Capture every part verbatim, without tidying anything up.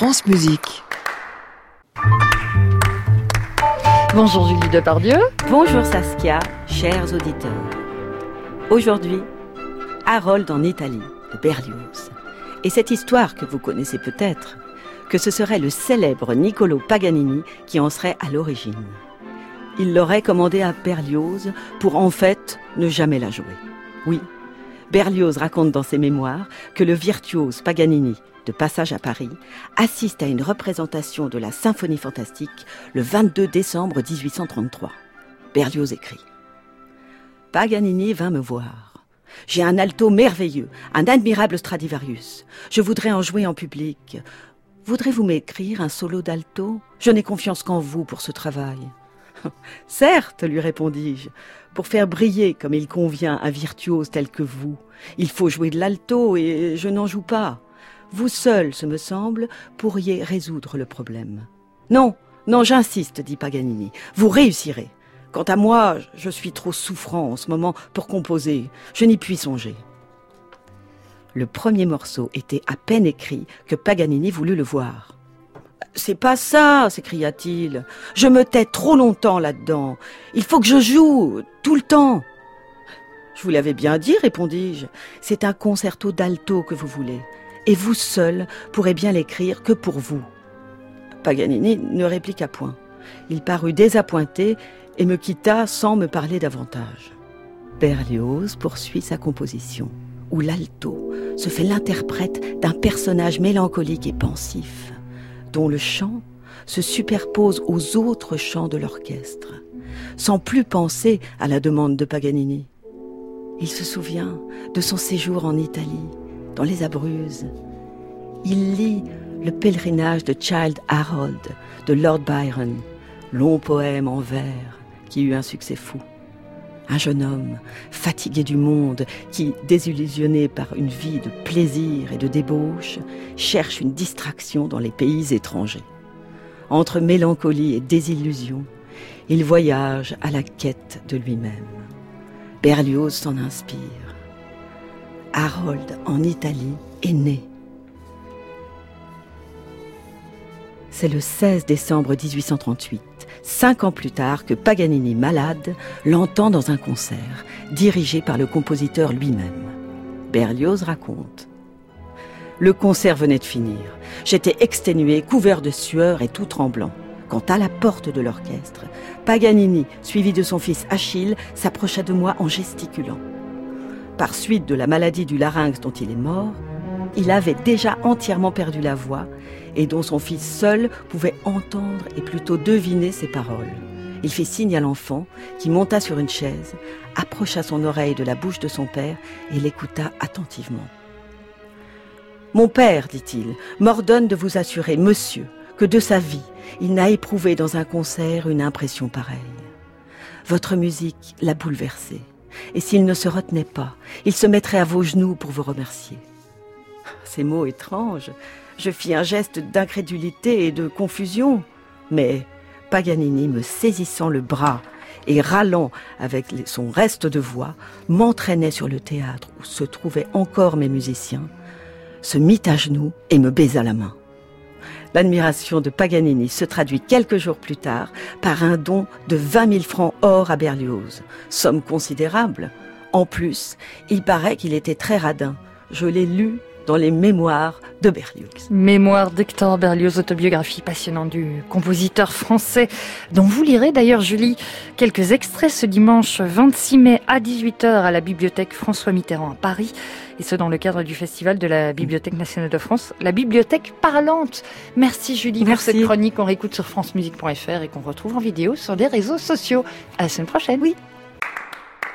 France Musique. Bonjour Julie Depardieu. Bonjour Saskia, chers auditeurs. Aujourd'hui, Harold en Italie, de Berlioz. Et cette histoire que vous connaissez peut-être, que ce serait le célèbre Niccolò Paganini qui en serait à l'origine. Il l'aurait commandé à Berlioz pour en fait ne jamais la jouer. Oui, Berlioz raconte dans ses mémoires que le virtuose Paganini, de passage à Paris, assiste à une représentation de la Symphonie Fantastique le vingt-deux décembre dix-huit cent trente-trois. Berlioz écrit « Paganini vint me voir. J'ai un alto merveilleux, un admirable Stradivarius. Je voudrais en jouer en public. Voudrez-vous m'écrire un solo d'alto ? Je n'ai confiance qu'en vous pour ce travail. » « Certes, lui répondis-je, pour faire briller comme il convient un virtuose tel que vous, il faut jouer de l'alto et je n'en joue pas. Vous seul, ce me semble, pourriez résoudre le problème. »« Non, non, j'insiste, dit Paganini, vous réussirez. Quant à moi, je suis trop souffrant en ce moment pour composer, je n'y puis songer. » Le premier morceau était à peine écrit que Paganini voulut le voir. « C'est pas ça !» s'écria-t-il. « Je me tais trop longtemps là-dedans. Il faut que je joue, tout le temps !»« Je vous l'avais bien dit, répondis-je. C'est un concerto d'alto que vous voulez. Et vous seul pourrez bien l'écrire que pour vous. » Paganini ne répliqua point. Il parut désappointé et me quitta sans me parler davantage. Berlioz poursuit sa composition, où l'alto se fait l'interprète d'un personnage mélancolique et pensif, dont le chant se superpose aux autres chants de l'orchestre, sans plus penser à la demande de Paganini. Il se souvient de son séjour en Italie, dans les Abruzzes. Il lit le pèlerinage de Childe Harold, de Lord Byron, long poème en vers qui eut un succès fou. Un jeune homme, fatigué du monde, qui, désillusionné par une vie de plaisir et de débauche, cherche une distraction dans les pays étrangers. Entre mélancolie et désillusion, il voyage à la quête de lui-même. Berlioz s'en inspire. Harold, en Italie, est né. C'est le seize décembre dix-huit cent trente-huit, cinq ans plus tard, que Paganini, malade, l'entend dans un concert, dirigé par le compositeur lui-même. Berlioz raconte : « Le concert venait de finir. J'étais exténué, couvert de sueur et tout tremblant. Quand à la porte de l'orchestre, Paganini, suivi de son fils Achille, s'approcha de moi en gesticulant. Par suite de la maladie du larynx dont il est mort, il avait déjà entièrement perdu la voix et dont son fils seul pouvait entendre et plutôt deviner ses paroles. Il fit signe à l'enfant qui monta sur une chaise, approcha son oreille de la bouche de son père et l'écouta attentivement. « Mon père, dit-il, m'ordonne de vous assurer, monsieur, que de sa vie, il n'a éprouvé dans un concert une impression pareille. Votre musique l'a bouleversé et s'il ne se retenait pas, il se mettrait à vos genoux pour vous remercier. » Ces mots étranges, je fis un geste d'incrédulité et de confusion, mais Paganini, me saisissant le bras et râlant avec son reste de voix, m'entraînait sur le théâtre où se trouvaient encore mes musiciens, se mit à genoux et me baisa la main. L'admiration de Paganini se traduit quelques jours plus tard par un don de vingt mille francs or à Berlioz, somme considérable. En plus, il paraît qu'il était très radin. Je l'ai lu dans les mémoires de Berlioz. Mémoires d'Hector Berlioz, autobiographie passionnante du compositeur français, dont vous lirez d'ailleurs, Julie, quelques extraits ce dimanche vingt-six mai à dix-huit heures à la bibliothèque François Mitterrand à Paris, et ce dans le cadre du festival de la Bibliothèque nationale de France, la bibliothèque parlante. Merci Julie. Merci pour cette chronique qu'on réécoute sur france musique point f r et qu'on retrouve en vidéo sur les réseaux sociaux. À la semaine prochaine. Oui.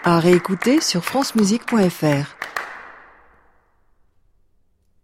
À réécouter sur france musique point f r.